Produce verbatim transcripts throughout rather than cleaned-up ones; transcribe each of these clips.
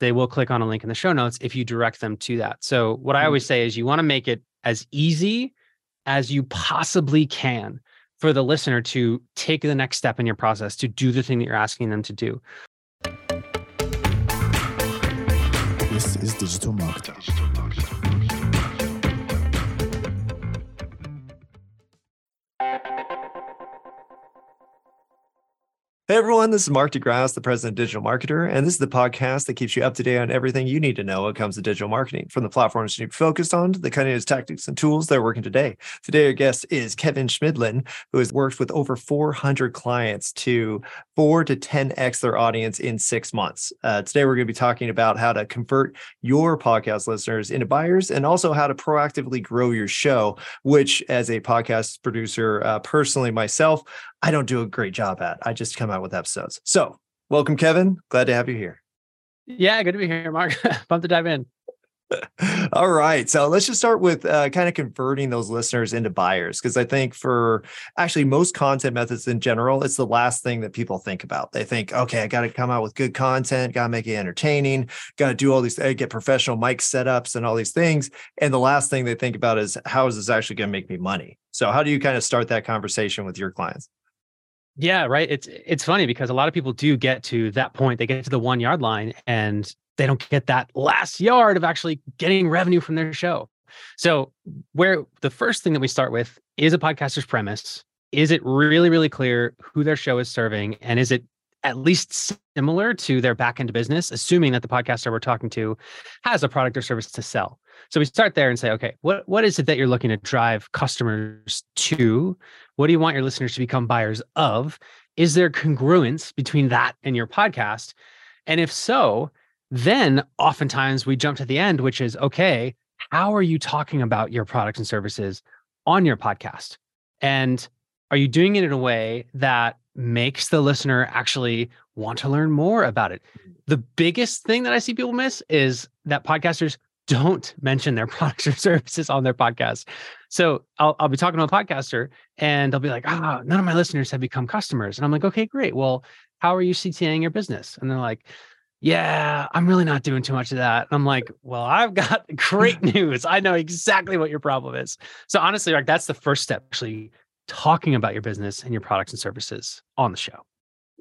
they will click on a link in the show notes if you direct them to that. So what I always say is you want to make it as easy as you possibly can for the listener to take the next step in your process, to do the thing that you're asking them to do. This is Digital Marketer. Hey everyone, this is Mark DeGrasse, the president of Digital Marketer, and this is the podcast that keeps you up to date on everything you need to know when it comes to digital marketing, from the platforms you're focused on to the cutting edge tactics and tools that are working today. Today, our guest is Kevin Chemidlin, who has worked with over four hundred clients to four to ten X their audience in six months. Uh, today, we're going to be talking about how to convert your podcast listeners into buyers and also how to proactively grow your show, which as a podcast producer, uh, personally myself, I don't do a great job at. I just come out with episodes. So welcome, Kevin. Glad to have you here. Yeah, good to be here, Mark. Pumped to dive in. All right. So let's just start with uh, kind of converting those listeners into buyers, because I think for actually most content methods in general, it's the last thing that people think about. They think, okay, I got to come out with good content, got to make it entertaining, got to do all these, get professional mic setups and all these things. And the last thing they think about is, how is this actually going to make me money? So how do you kind of start that conversation with your clients? Yeah, right. It's it's funny because a lot of people do get to that point. They get to the one yard line and they don't get that last yard of actually getting revenue from their show. So where the first thing that we start with is a podcaster's premise. Is it really, really clear who their show is serving? And is it at least similar to their back-end business, assuming that the podcaster we're talking to has a product or service to sell? So we start there and say, okay, what, what is it that you're looking to drive customers to? What do you want your listeners to become buyers of? Is there congruence between that and your podcast? And if so, then oftentimes we jump to the end, which is, okay, how are you talking about your products and services on your podcast? And are you doing it in a way that makes the listener actually want to learn more about it? The biggest thing that I see people miss is that podcasters don't mention their products or services on their podcast. So I'll, I'll be talking to a podcaster and they'll be like, ah, oh, none of my listeners have become customers. And I'm like, okay, great. Well, how are you C T A-ing your business? And they're like, yeah, I'm really not doing too much of that. And I'm like, well, I've got great news. I know exactly what your problem is. So honestly, like, that's the first step, actually talking about your business and your products and services on the show.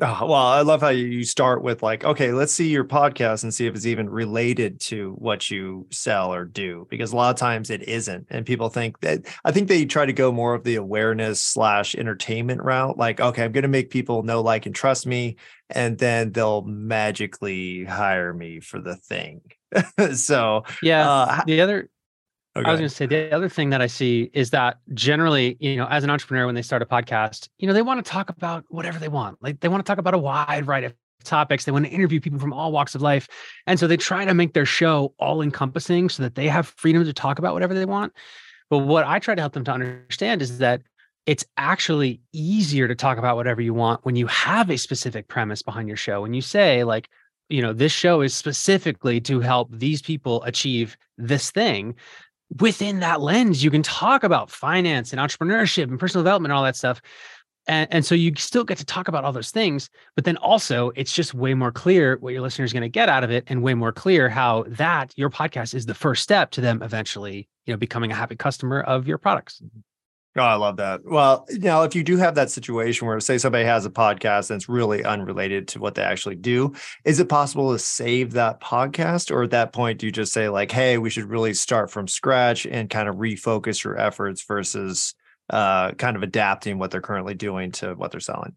Oh, well, I love how you start with like, okay, let's see your podcast and see if it's even related to what you sell or do, because a lot of times it isn't. And people think that, I think they try to go more of the awareness slash entertainment route. Like, okay, I'm going to make people know, like, and trust me, and then they'll magically hire me for the thing. So yeah, uh, the other... Okay. I was going to say the other thing that I see is that generally, you know, as an entrepreneur, when they start a podcast, you know, they want to talk about whatever they want. Like, they want to talk about a wide variety of topics. They want to interview people from all walks of life. And so they try to make their show all encompassing so that they have freedom to talk about whatever they want. But what I try to help them to understand is that it's actually easier to talk about whatever you want when you have a specific premise behind your show. When you say, like, you know, this show is specifically to help these people achieve this thing. Within that lens, you can talk about finance and entrepreneurship and personal development and all that stuff. And, and so you still get to talk about all those things, but then also it's just way more clear what your listener is going to get out of it, and way more clear how that your podcast is the first step to them eventually, you know, becoming a happy customer of your products. Oh, I love that. Well, you know, if you do have that situation where, say, somebody has a podcast and it's really unrelated to what they actually do, is it possible to save that podcast? Or at that point, do you just say, like, hey, we should really start from scratch and kind of refocus your efforts versus uh, kind of adapting what they're currently doing to what they're selling?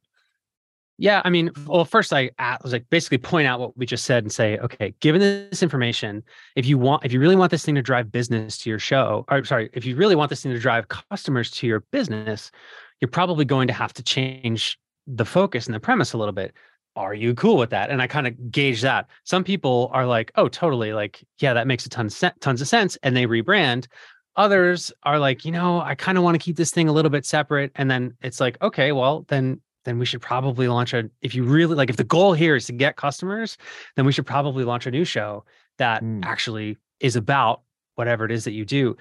Yeah, I mean, well, first I was like, basically point out what we just said and say, okay, given this information, if you want, if you really want this thing to drive business to your show, or sorry, if you really want this thing to drive customers to your business, you're probably going to have to change the focus and the premise a little bit. Are you cool with that? And I kind of gauge that. Some people are like, oh, totally. Like, yeah, that makes a ton of sen- tons of sense. And they rebrand. Others are like, you know, I kind of want to keep this thing a little bit separate. And then it's like, okay, well, then then we should probably launch a, if you really like, if the goal here is to get customers, then we should probably launch a new show that mm. actually is about whatever it is that you do.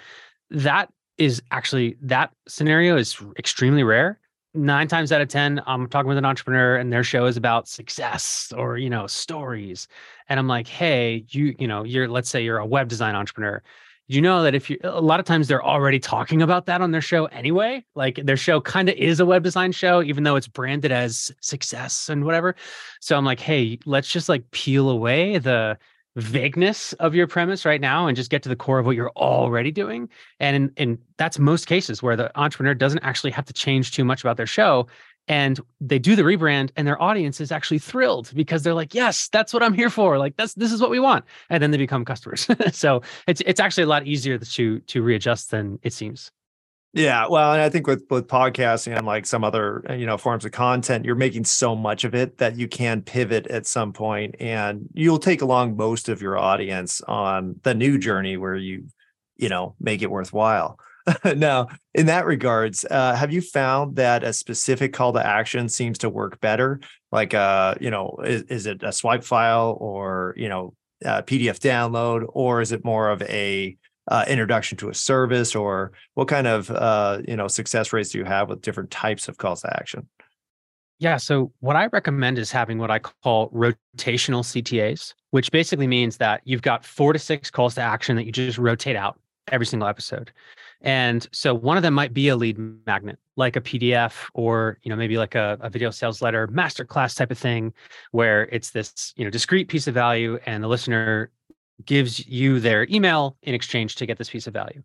That is actually, that scenario is extremely rare. nine times out of ten, I'm talking with an entrepreneur and their show is about success or, you know, stories. And I'm like, hey, you, you know, you're, let's say you're a web design entrepreneur. You know that if you, a lot of times they're already talking about that on their show anyway, like their show kind of is a web design show, even though it's branded as success and whatever. So I'm like, hey, let's just like peel away the vagueness of your premise right now and just get to the core of what you're already doing. And, and that's most cases where the entrepreneur doesn't actually have to change too much about their show. And they do the rebrand and their audience is actually thrilled because they're like, yes, that's what I'm here for. Like that's, this is what we want. And then they become customers. So it's, it's actually a lot easier to, to readjust than it seems. Yeah. Well, and I think with, with podcasting and like some other, you know, forms of content, you're making so much of it that you can pivot at some point and you'll take along most of your audience on the new journey where you, you know, make it worthwhile. Now, in that regards, uh, have you found that a specific call to action seems to work better? Like, uh, you know, is, is it a swipe file or, you know, a P D F download, or is it more of a uh, introduction to a service, or what kind of, uh, you know, success rates do you have with different types of calls to action? Yeah. So what I recommend is having what I call rotational C T As, which basically means that you've got four to six calls to action that you just rotate out every single episode. And so one of them might be a lead magnet, like a P D F or, you know, maybe like a, a video sales letter masterclass type of thing, where it's this, you know, discrete piece of value and the listener gives you their email in exchange to get this piece of value.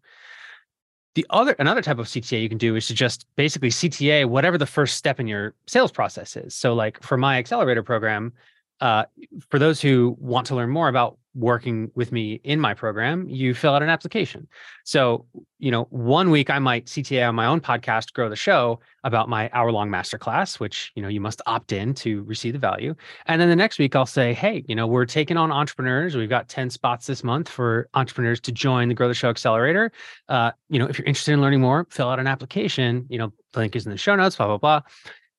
The other, another type of C T A you can do is to just basically C T A whatever the first step in your sales process is. So like for my accelerator program, uh, for those who want to learn more about working with me in my program, you fill out an application. So, you know, one week I might C T A on my own podcast, Grow the Show, about my hour-long masterclass, which, you know, you must opt in to receive the value. And then the next week I'll say, hey, you know, we're taking on entrepreneurs. We've got ten spots this month for entrepreneurs to join the Grow the Show Accelerator. Uh, you know, if you're interested in learning more, fill out an application. You know, the link is in the show notes, blah, blah, blah.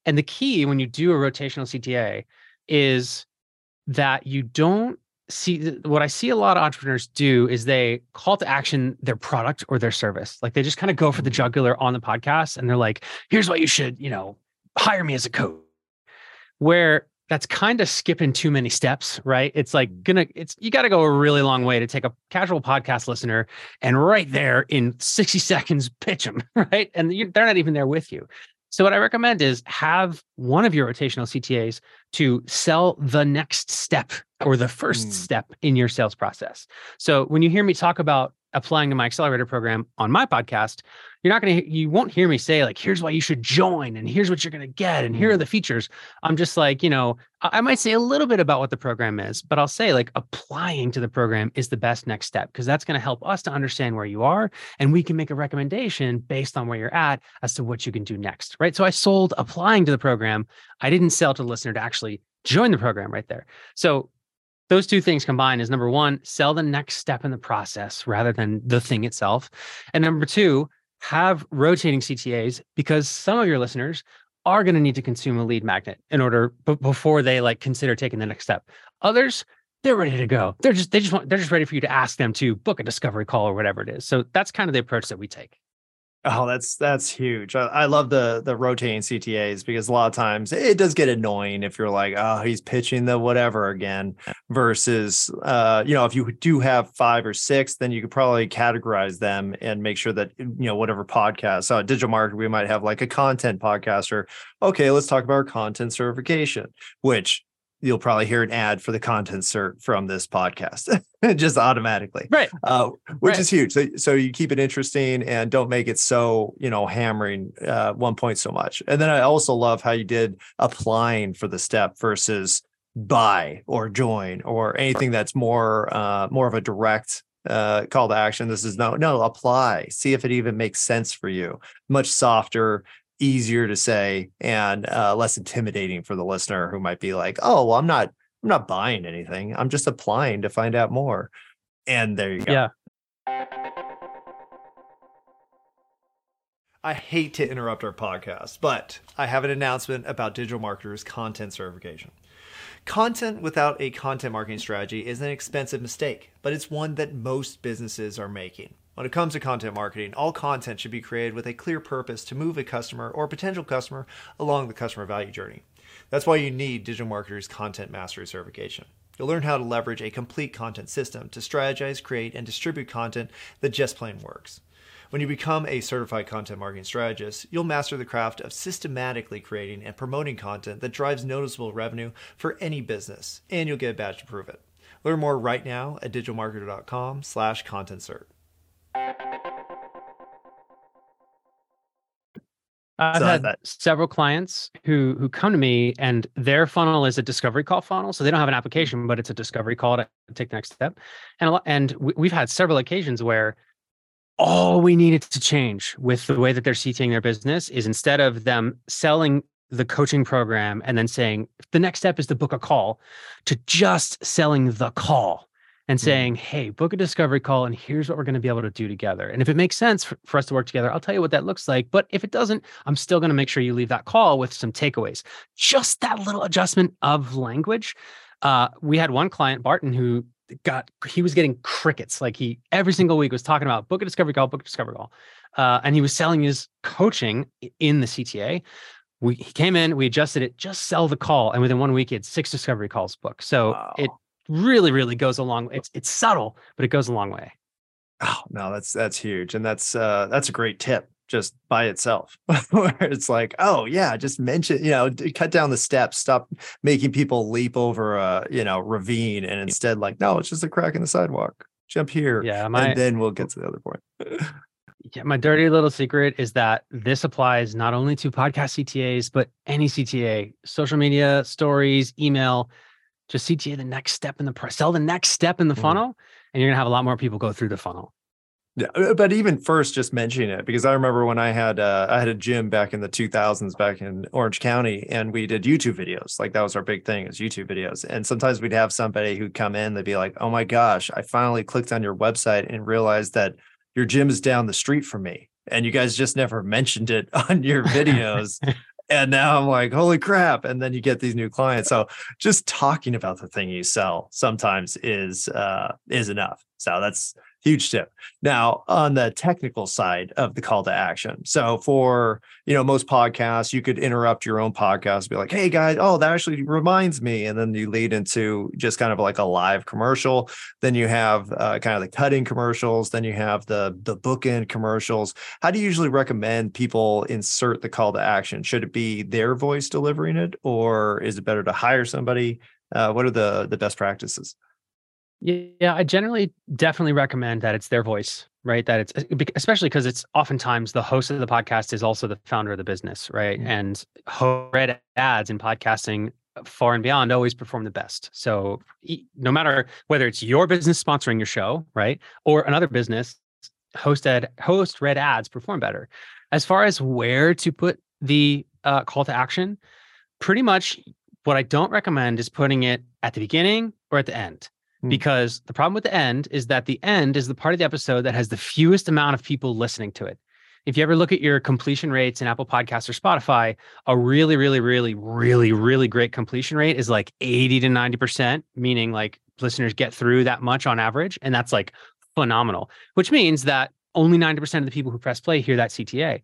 And the key when you do a rotational C T A is that you don't see, what I see a lot of entrepreneurs do is they call to action their product or their service. Like they just kind of go for the jugular on the podcast and they're like, here's why you should, you know, hire me as a coach, where that's kind of skipping too many steps, right? It's like gonna, it's, you got to go a really long way to take a casual podcast listener and right there in sixty seconds, pitch them, right? And you, they're not even there with you. So what I recommend is have one of your rotational C T As to sell the next step or the first mm. step in your sales process. So when you hear me talk about applying to my accelerator program on my podcast, you're not going to, you won't hear me say like, here's why you should join and here's what you're going to get and here are the features. I'm just like, you know, I might say a little bit about what the program is, but I'll say like applying to the program is the best next step, because that's going to help us to understand where you are and we can make a recommendation based on where you're at as to what you can do next, right? So I sold applying to the program. I didn't sell to the listener to actually join the program right there. So those two things combined is number one, sell the next step in the process rather than the thing itself. And number two, have rotating C T As, because some of your listeners are going to need to consume a lead magnet in order b- before they like consider taking the next step. Others, they're ready to go. They're just, they just want, they're just ready for you to ask them to book a discovery call or whatever it is. So that's kind of the approach that we take. Oh, that's that's huge. I, I love the the rotating C T As, because a lot of times it does get annoying if you're like, oh, he's pitching the whatever again, versus, uh, you know, if you do have five or six, then you could probably categorize them and make sure that, you know, whatever podcast. So at Digital Marketer, we might have like a content podcast, or, okay, let's talk about our content certification, which you'll probably hear an ad for the content cert from this podcast just automatically. Right. Uh, which right. is huge. So, so you keep it interesting and don't make it so, you know, hammering uh, one point so much. And then I also love how you did applying for the step versus buy or join or anything that's more, uh, more of a direct uh, call to action. This is no, no, apply, see if it even makes sense for you. Much softer, easier to say, and uh, less intimidating for the listener who might be like, oh, well, I'm not, I'm not buying anything. I'm just applying to find out more. And there you go. Yeah. I hate to interrupt our podcast, but I have an announcement about Digital Marketer's content certification. Content without a content marketing strategy is an expensive mistake, but it's one that most businesses are making. When it comes to content marketing, all content should be created with a clear purpose to move a customer or potential customer along the customer value journey. That's why you need Digital Marketer's Content Mastery certification. You'll learn how to leverage a complete content system to strategize, create, and distribute content that just plain works. When you become a certified content marketing strategist, you'll master the craft of systematically creating and promoting content that drives noticeable revenue for any business, and you'll get a badge to prove it. Learn more right now at digitalmarketer.com slash contentcert. I've had several clients who who come to me and their funnel is a discovery call funnel. So they don't have an application, but it's a discovery call to take the next step. And, and we've had several occasions where all we needed to change with the way that they're seeing their business is instead of them selling the coaching program and then saying, the next step is to book a call, to just selling the call and saying, hey, book a discovery call and here's what we're going to be able to do together. And if it makes sense for, for us to work together, I'll tell you what that looks like. But if it doesn't, I'm still going to make sure you leave that call with some takeaways. Just that little adjustment of language. Uh, we had one client, Barton, who got, he was getting crickets. Like he, every single week was talking about book a discovery call, book a discovery call. Uh, and he was selling his coaching in the C T A. We, he came in, we adjusted it, just sell the call. And within one week, he had six discovery calls booked. So wow. it, really, really goes a long way. It's, it's subtle, but it goes a long way. Oh, no, that's, that's huge. And that's, uh, that's a great tip just by itself. Where it's like, oh yeah, just mention, you know, cut down the steps, stop making people leap over a, you know, ravine. And instead like, no, it's just a crack in the sidewalk, jump here. Yeah, my, and then we'll get to the other point. Yeah, my dirty little secret is that this applies not only to podcast C T As, but any C T A, social media, stories, email. Just C T A the next step in the price, sell the next step in the mm. funnel, and you're gonna have a lot more people go through the funnel. Yeah, but even first, just mentioning it, because I remember when I had uh, I had a gym back in the two thousands, back in Orange County, and we did YouTube videos. Like that was our big thing, is YouTube videos. And sometimes we'd have somebody who'd come in, they'd be like, "Oh my gosh, I finally clicked on your website and realized that your gym is down the street from me, and you guys just never mentioned it on your videos." And now I'm like, holy crap. And then you get these new clients. So just talking about the thing you sell sometimes is uh, is enough. So that's a huge tip. Now, on the technical side of the call to action. So for, you know, most podcasts, you could interrupt your own podcast and be like, hey guys, oh, that actually reminds me. And then you lead into just kind of like a live commercial. Then you have uh, kind of the cutting commercials. Then you have the, the bookend commercials. How do you usually recommend people insert the call to action? Should it be their voice delivering it, or is it better to hire somebody? Uh, what are the, the best practices? Yeah, I generally definitely recommend that it's their voice, right? That it's, especially because it's oftentimes the host of the podcast is also the founder of the business, right? Mm-hmm. And host-read ads in podcasting far and beyond always perform the best. So no matter whether it's your business sponsoring your show, right? Or another business, host-read host read ads perform better. As far as where to put the uh, call to action, pretty much what I don't recommend is putting it at the beginning or at the end. Because the problem with the end is that the end is the part of the episode that has the fewest amount of people listening to it. If you ever look at your completion rates in Apple Podcasts or Spotify, a really, really, really, really, really great completion rate is like eighty to ninety percent, meaning like listeners get through that much on average. And that's like phenomenal, which means that only ninety percent of the people who press play hear that C T A.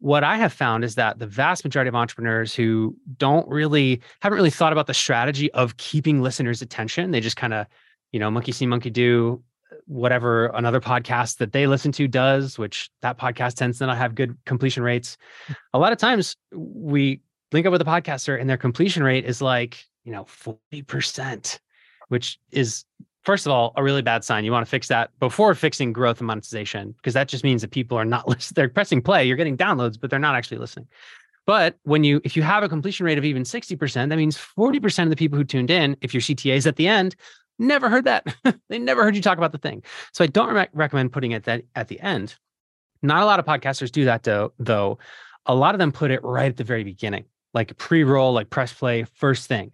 What I have found is that the vast majority of entrepreneurs who don't really, haven't really thought about the strategy of keeping listeners' attention, they just kind of, you know, monkey see, monkey do, whatever another podcast that they listen to does, which that podcast tends to not have good completion rates. A lot of times we link up with a podcaster and their completion rate is like, you know, forty percent, which is, first of all, a really bad sign. You want to fix that before fixing growth and monetization, because that just means that people are not listening. They're pressing play, you're getting downloads, but they're not actually listening. But when you, if you have a completion rate of even sixty percent, that means forty percent of the people who tuned in, if your C T A is at the end, never heard that. They never heard you talk about the thing. So I don't re- recommend putting it that at the end. Not a lot of podcasters do that though, though. A lot of them put it right at the very beginning, like pre-roll, like press play, first thing.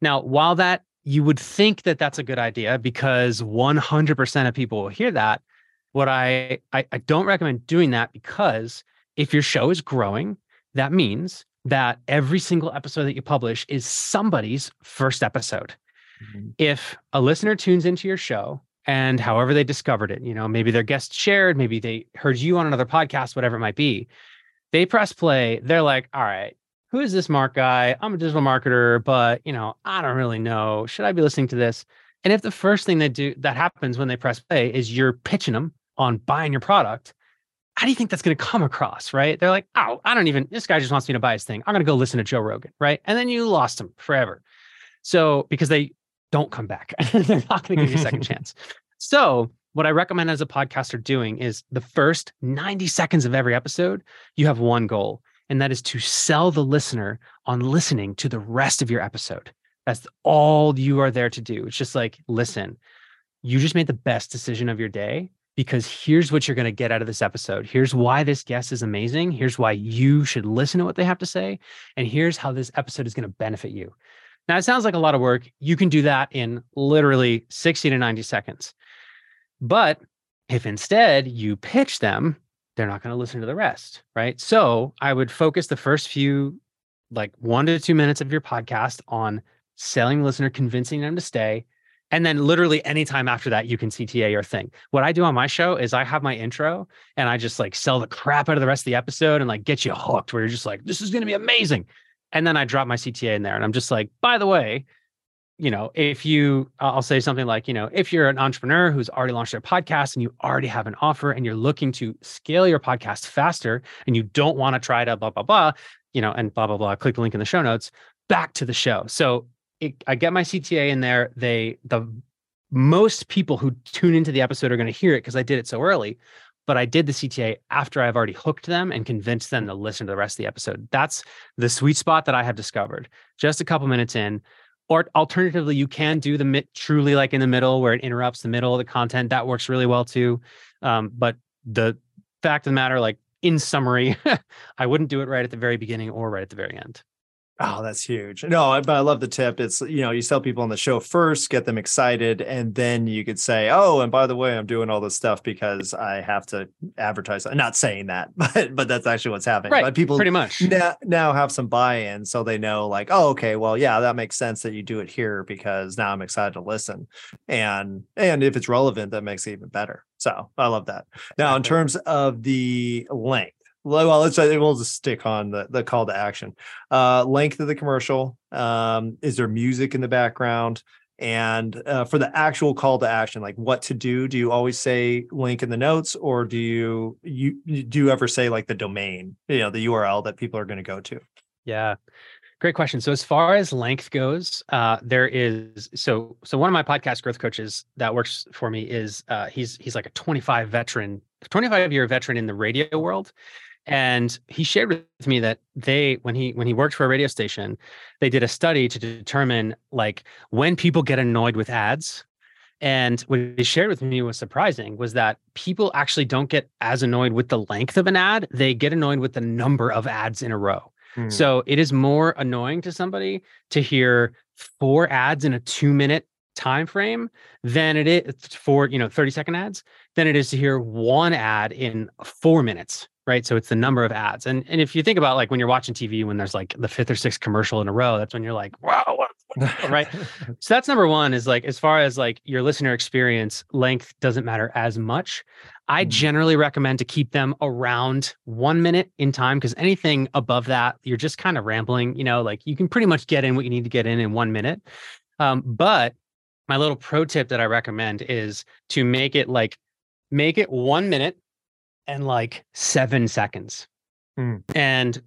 Now, while that, you would think that that's a good idea because one hundred percent of people will hear that. What I, I, I don't recommend doing that, because if your show is growing, that means that every single episode that you publish is somebody's first episode. If a listener tunes into your show and however they discovered it, you know, maybe their guest shared, maybe they heard you on another podcast, whatever it might be. They press play. They're like, all right, who is this Mark guy? I'm a digital marketer, but you know, I don't really know. Should I be listening to this? And if the first thing they do that happens when they press play is you're pitching them on buying your product, how do you think that's going to come across, right? They're like, oh, I don't even, this guy just wants me to buy his thing. I'm going to go listen to Joe Rogan, right? And then you lost him forever. So, because they don't come back. They're not going to give you a second chance. So what I recommend as a podcaster doing is the first ninety seconds of every episode, you have one goal, and that is to sell the listener on listening to the rest of your episode. That's all you are there to do. It's just like, listen, you just made the best decision of your day, because here's what you're going to get out of this episode. Here's why this guest is amazing. Here's why you should listen to what they have to say. And here's how this episode is going to benefit you. Now, it sounds like a lot of work. You can do that in literally sixty to ninety seconds. But if instead you pitch them, they're not going to listen to the rest, right? So I would focus the first few, like one to two minutes of your podcast on selling the listener, convincing them to stay. And then literally anytime after that, you can C T A your thing. What I do on my show is I have my intro and I just like sell the crap out of the rest of the episode and like get you hooked where you're just like, this is going to be amazing. And then I drop my C T A in there and I'm just like, by the way, you know, if you, I'll say something like, you know, if you're an entrepreneur who's already launched their podcast and you already have an offer and you're looking to scale your podcast faster and you don't want to try to blah, blah, blah, you know, and blah, blah, blah, click the link in the show notes, back to the show. So It, I get my C T A in there. They, the most people who tune into the episode are going to hear it because I did it so early, but I did the C T A after I've already hooked them and convinced them to listen to the rest of the episode. That's the sweet spot that I have discovered just a couple minutes in. Or alternatively, you can do the mi- truly like in the middle where it interrupts the middle of the content. That works really well too. Um, but the fact of the matter, like in summary, I wouldn't do it right at the very beginning or right at the very end. Oh, that's huge. No, but I love the tip. It's, you know, you sell people on the show first, get them excited, and then you could say, oh, and by the way, I'm doing all this stuff because I have to advertise. I'm not saying that, but but that's actually what's happening. Right, but people pretty much now, now have some buy-in. So they know like, oh, okay, well, yeah, that makes sense that you do it here because now I'm excited to listen. And, and if it's relevant, that makes it even better. So I love that. Now, in terms of the length, well, let's we'll just stick on the, the call to action. Uh, length of the commercial. Um, is there music in the background? And uh, for the actual call to action, like what to do? Do you always say link in the notes, or do you you do you ever say like the domain, you know, the U R L that people are going to go to? Yeah, great question. So as far as length goes, uh, there is so so one of my podcast growth coaches that works for me is uh, he's he's like a twenty-five veteran, twenty-five year veteran in the radio world. And he shared with me that they, when he when he worked for a radio station, they did a study to determine like when people get annoyed with ads. And what he shared with me was surprising was that people actually don't get as annoyed with the length of an ad. They get annoyed with the number of ads in a row. Hmm. So it is more annoying to somebody to hear four ads in a two minute time frame than it is for, you know, thirty second ads than it is to hear one ad in four minutes. Right. So it's the number of ads. And and if you think about like when you're watching T V, when there's like the fifth or sixth commercial in a row, that's when you're like, wow. Right. So that's number one is like, as far as like your listener experience, length doesn't matter as much. I generally recommend to keep them around one minute in time, because anything above that, you're just kind of rambling, you know, like you can pretty much get in what you need to get in in one minute. Um, but my little pro tip that I recommend is to make it like, make it one minute. And like seven seconds. Mm. And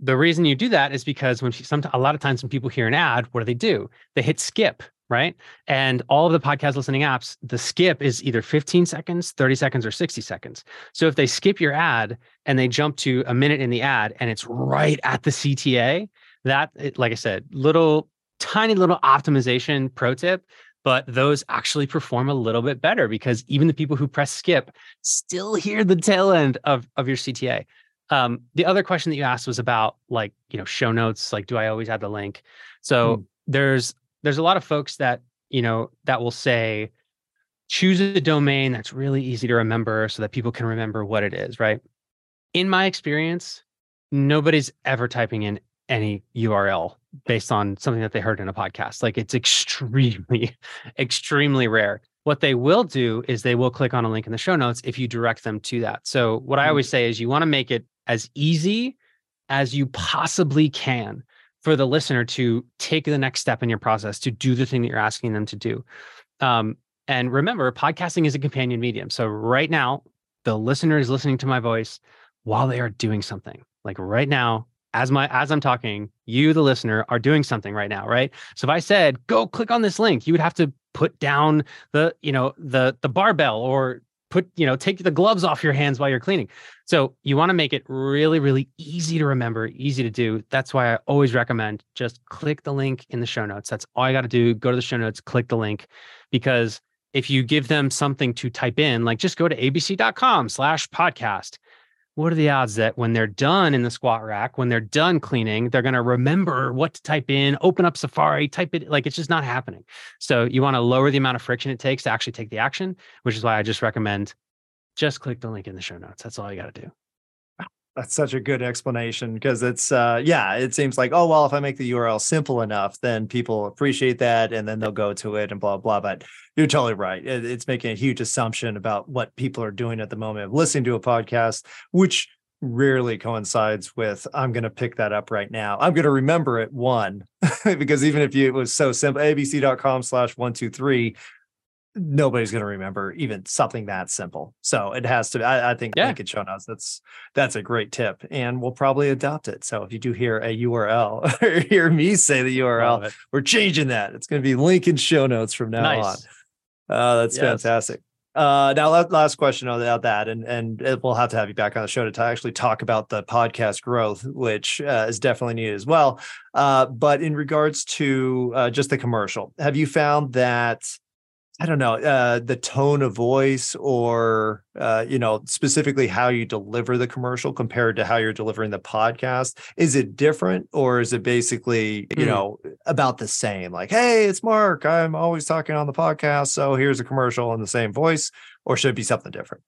the reason you do that is because when she, some, a lot of times when people hear an ad, what do they do? They hit skip, right? And all of the podcast listening apps, the skip is either fifteen seconds, thirty seconds, or sixty seconds. So if they skip your ad and they jump to a minute in the ad and it's right at the C T A, that, it, like I said, little, tiny little optimization pro tip. But those actually perform a little bit better because even the people who press skip still hear the tail end of, of your C T A. Um, the other question that you asked was about like, you know, show notes, like, do I always add the link? So mm. there's, there's a lot of folks that, you know, that will say, choose a domain that's really easy to remember so that people can remember what it is, right? In my experience, nobody's ever typing in any U R L based on something that they heard in a podcast. Like it's extremely, extremely rare. What they will do is they will click on a link in the show notes if you direct them to that. So what I always say is you want to make it as easy as you possibly can for the listener to take the next step in your process, to do the thing that you're asking them to do. Um, and remember, podcasting is a companion medium. So right now, the listener is listening to my voice while they are doing something. Like right now, as my as I'm talking, you, the listener, are doing something right now, right? So if I said, go click on this link, you would have to put down the, you know, the the barbell or put, you know, take the gloves off your hands while you're cleaning. So you want to make it really, really easy to remember, easy to do. That's why I always recommend just click the link in the show notes. That's all you got to do. Go to the show notes, click the link, because if you give them something to type in, like just go to a b c dot com slash podcast, what are the odds that when they're done in the squat rack, when they're done cleaning, they're going to remember what to type in, open up Safari, type it, like it's just not happening. So you want to lower the amount of friction it takes to actually take the action, which is why I just recommend just click the link in the show notes. That's all you got to do. That's such a good explanation, because it's, uh, yeah, it seems like, oh, well, if I make the U R L simple enough, then people appreciate that and then they'll go to it and blah, blah. But you're totally right. It's making a huge assumption about what people are doing at the moment of listening to a podcast, which rarely coincides with, I'm going to pick that up right now. I'm going to remember it, one, because even if you, it was so simple, a b c dot com slash one two three, nobody's going to remember even something that simple. So it has to, I, I think, yeah. Link in show notes. That's, that's a great tip, and we'll probably adopt it. So if you do hear a U R L or hear me say the U R L, we're changing that. It's going to be link in show notes from now nice. on. Uh, that's yes. fantastic. Uh, now, last question about that, and and we'll have to have you back on the show to t- actually talk about the podcast growth, which uh, is definitely needed as well. Uh, but in regards to uh, just the commercial, have you found that, I don't know, uh, the tone of voice or, uh, you know, specifically how you deliver the commercial compared to how you're delivering the podcast? Is it different, or is it basically, you mm. know, about the same? Like, hey, it's Mark, I'm always talking on the podcast, so here's a commercial in the same voice, or should it be something different?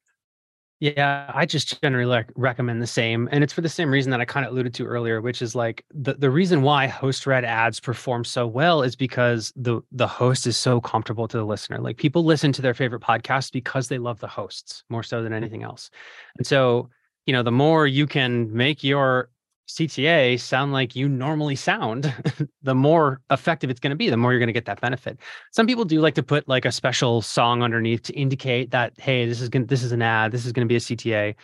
Yeah, I just generally like recommend the same. And it's for the same reason that I kind of alluded to earlier, which is like the, the reason why host read ads perform so well is because the the host is so comfortable to the listener. Like people listen to their favorite podcasts because they love the hosts more so than anything else. And so, you know, the more you can make your C T A sound like you normally sound, the more effective it's going to be, the more you're going to get that benefit. Some people do like to put like a special song underneath to indicate that, hey, this is going, this is an ad, this is going to be a C T A,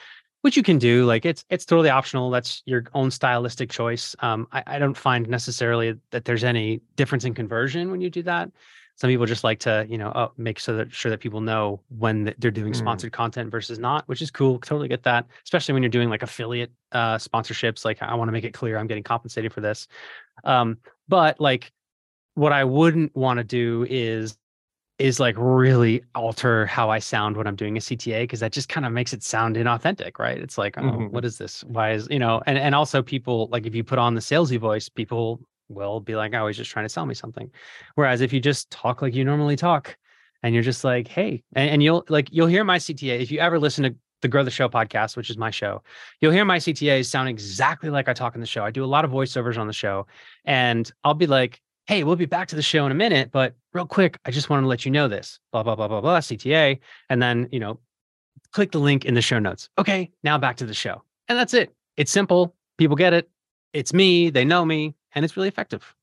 which you can do. Like it's, it's totally optional. That's your own stylistic choice. Um, I, I don't find necessarily that there's any difference in conversion when you do that. Some people just like to, you know, uh, make so that sure that people know when they're doing sponsored mm. content versus not, which is cool. Totally get that, especially when you're doing like affiliate uh, sponsorships. Like I want to make it clear I'm getting compensated for this. Um, but like, what I wouldn't want to do is is like really alter how I sound when I'm doing a C T A, because that just kind of makes it sound inauthentic, right? It's like, oh, mm-hmm. what is this? Why is, you know? And and also people like if you put on the salesy voice, people will be like, oh, he's just trying to sell me something. Whereas if you just talk like you normally talk and you're just like, hey, and, and you'll like, you'll hear my C T A. If you ever listen to the Grow the Show podcast, which is my show, you'll hear my C T As sound exactly like I talk in the show. I do a lot of voiceovers on the show, and I'll be like, hey, we'll be back to the show in a minute, but real quick, I just wanted to let you know this, blah, blah, blah, blah, blah, C T A. And then, you know, click the link in the show notes. Okay, now back to the show. And that's it. It's simple. People get it. It's me. They know me. And it's really effective.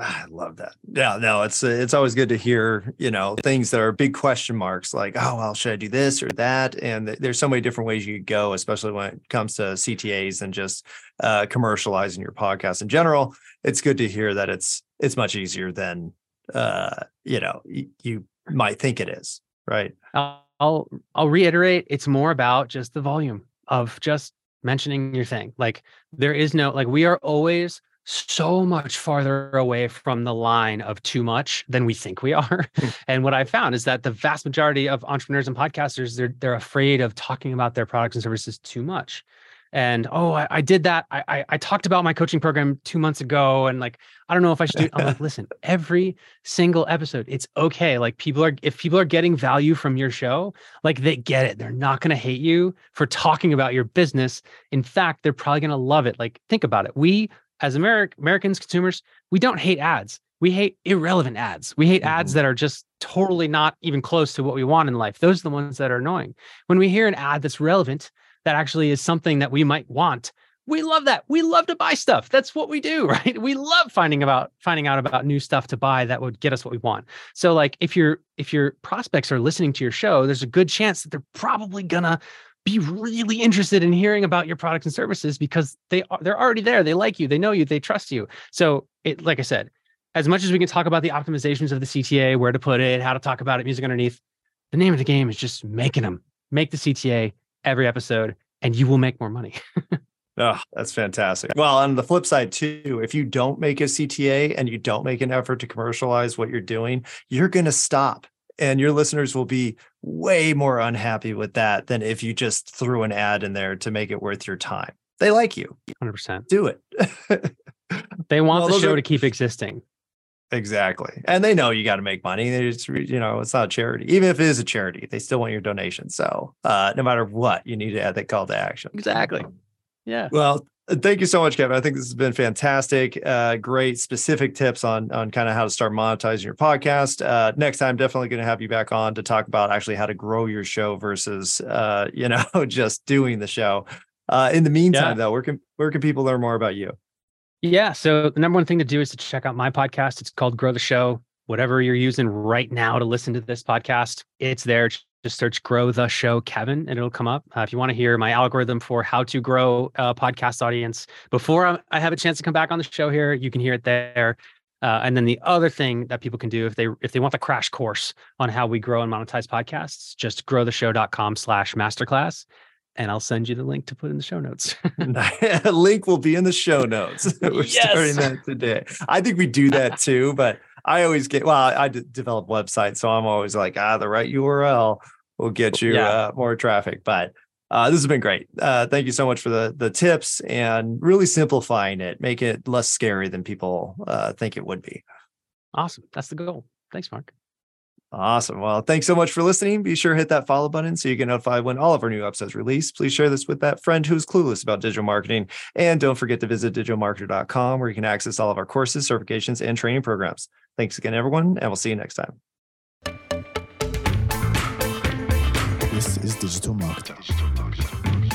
I love that. Yeah, no, it's it's always good to hear, you know, things that are big question marks, like, oh, well, should I do this or that? And th- there's so many different ways you could go, especially when it comes to C T As and just uh, commercializing your podcast in general. It's good to hear that it's it's much easier than, uh, you know, y- you might think it is, right? I'll, I'll I'll reiterate, it's more about just the volume of just mentioning your thing. Like there is no, like we are always so much farther away from the line of too much than we think we are. And what I found is that the vast majority of entrepreneurs and podcasters, they're they're afraid of talking about their products and services too much. And, oh, I, I did that. I, I I talked about my coaching program two months ago. And like, I don't know if I should do it. I'm like, listen, every single episode, it's okay. Like people are, if people are getting value from your show, like they get it. They're not going to hate you for talking about your business. In fact, they're probably going to love it. Like, think about it. We, as Ameri- Americans, consumers, we don't hate ads. We hate irrelevant ads. We hate mm-hmm. ads that are just totally not even close to what we want in life. Those are the ones that are annoying. When we hear an ad that's relevant, that actually is something that we might want, we love that. We love to buy stuff. That's what we do, right? We love finding about finding out about new stuff to buy that would get us what we want. So like if your if your prospects are listening to your show, there's a good chance that they're probably gonna be really interested in hearing about your products and services because they are they're already there. They like you, they know you, they trust you. So it like I said, as much as we can talk about the optimizations of the C T A, where to put it, how to talk about it, music underneath, the name of the game is just making them. Make the C T A every episode and you will make more money. Oh, that's fantastic. Well, on the flip side too, if you don't make a C T A and you don't make an effort to commercialize what you're doing, you're going to stop. And your listeners will be way more unhappy with that than if you just threw an ad in there to make it worth your time. They like you. one hundred percent. Do it. They want well, the show are... to keep existing. Exactly. And they know you got to make money. They just, you know, it's not a charity. Even if it is a charity, they still want your donation. So uh, no matter what, you need to add that call to action. Exactly. Yeah. Well, thank you so much, Kevin. I think this has been fantastic. Uh, great specific tips on, on kind of how to start monetizing your podcast. Uh, next time, definitely going to have you back on to talk about actually how to grow your show versus, uh, you know, just doing the show. Uh, in the meantime, yeah. though, where can, where can people learn more about you? Yeah. So the number one thing to do is to check out my podcast. It's called Grow the Show. Whatever you're using right now to listen to this podcast, it's there. Just search Grow the Show, Kevin, and it'll come up. Uh, if you want to hear my algorithm for how to grow a podcast audience before I have a chance to come back on the show here, you can hear it there. Uh, and then the other thing that people can do if they if they want the crash course on how we grow and monetize podcasts, just growtheshow.com slash masterclass. And I'll send you the link to put in the show notes. Link will be in the show notes. We're yes. starting that today. I think we do that too, but I always get, well, I d- develop websites. So I'm always like, ah, the right U R L will get you yeah. uh, more traffic. But uh, this has been great. Uh, thank you so much for the the tips and really simplifying it, make it less scary than people uh, think it would be. Awesome. That's the goal. Thanks, Mark. Awesome. Well, thanks so much for listening. Be sure to hit that follow button so you get notified when all of our new episodes release. Please share this with that friend who's clueless about digital marketing. And don't forget to visit digital marketer dot com where you can access all of our courses, certifications, and training programs. Thanks again, everyone, and we'll see you next time. This is Digital Marketer.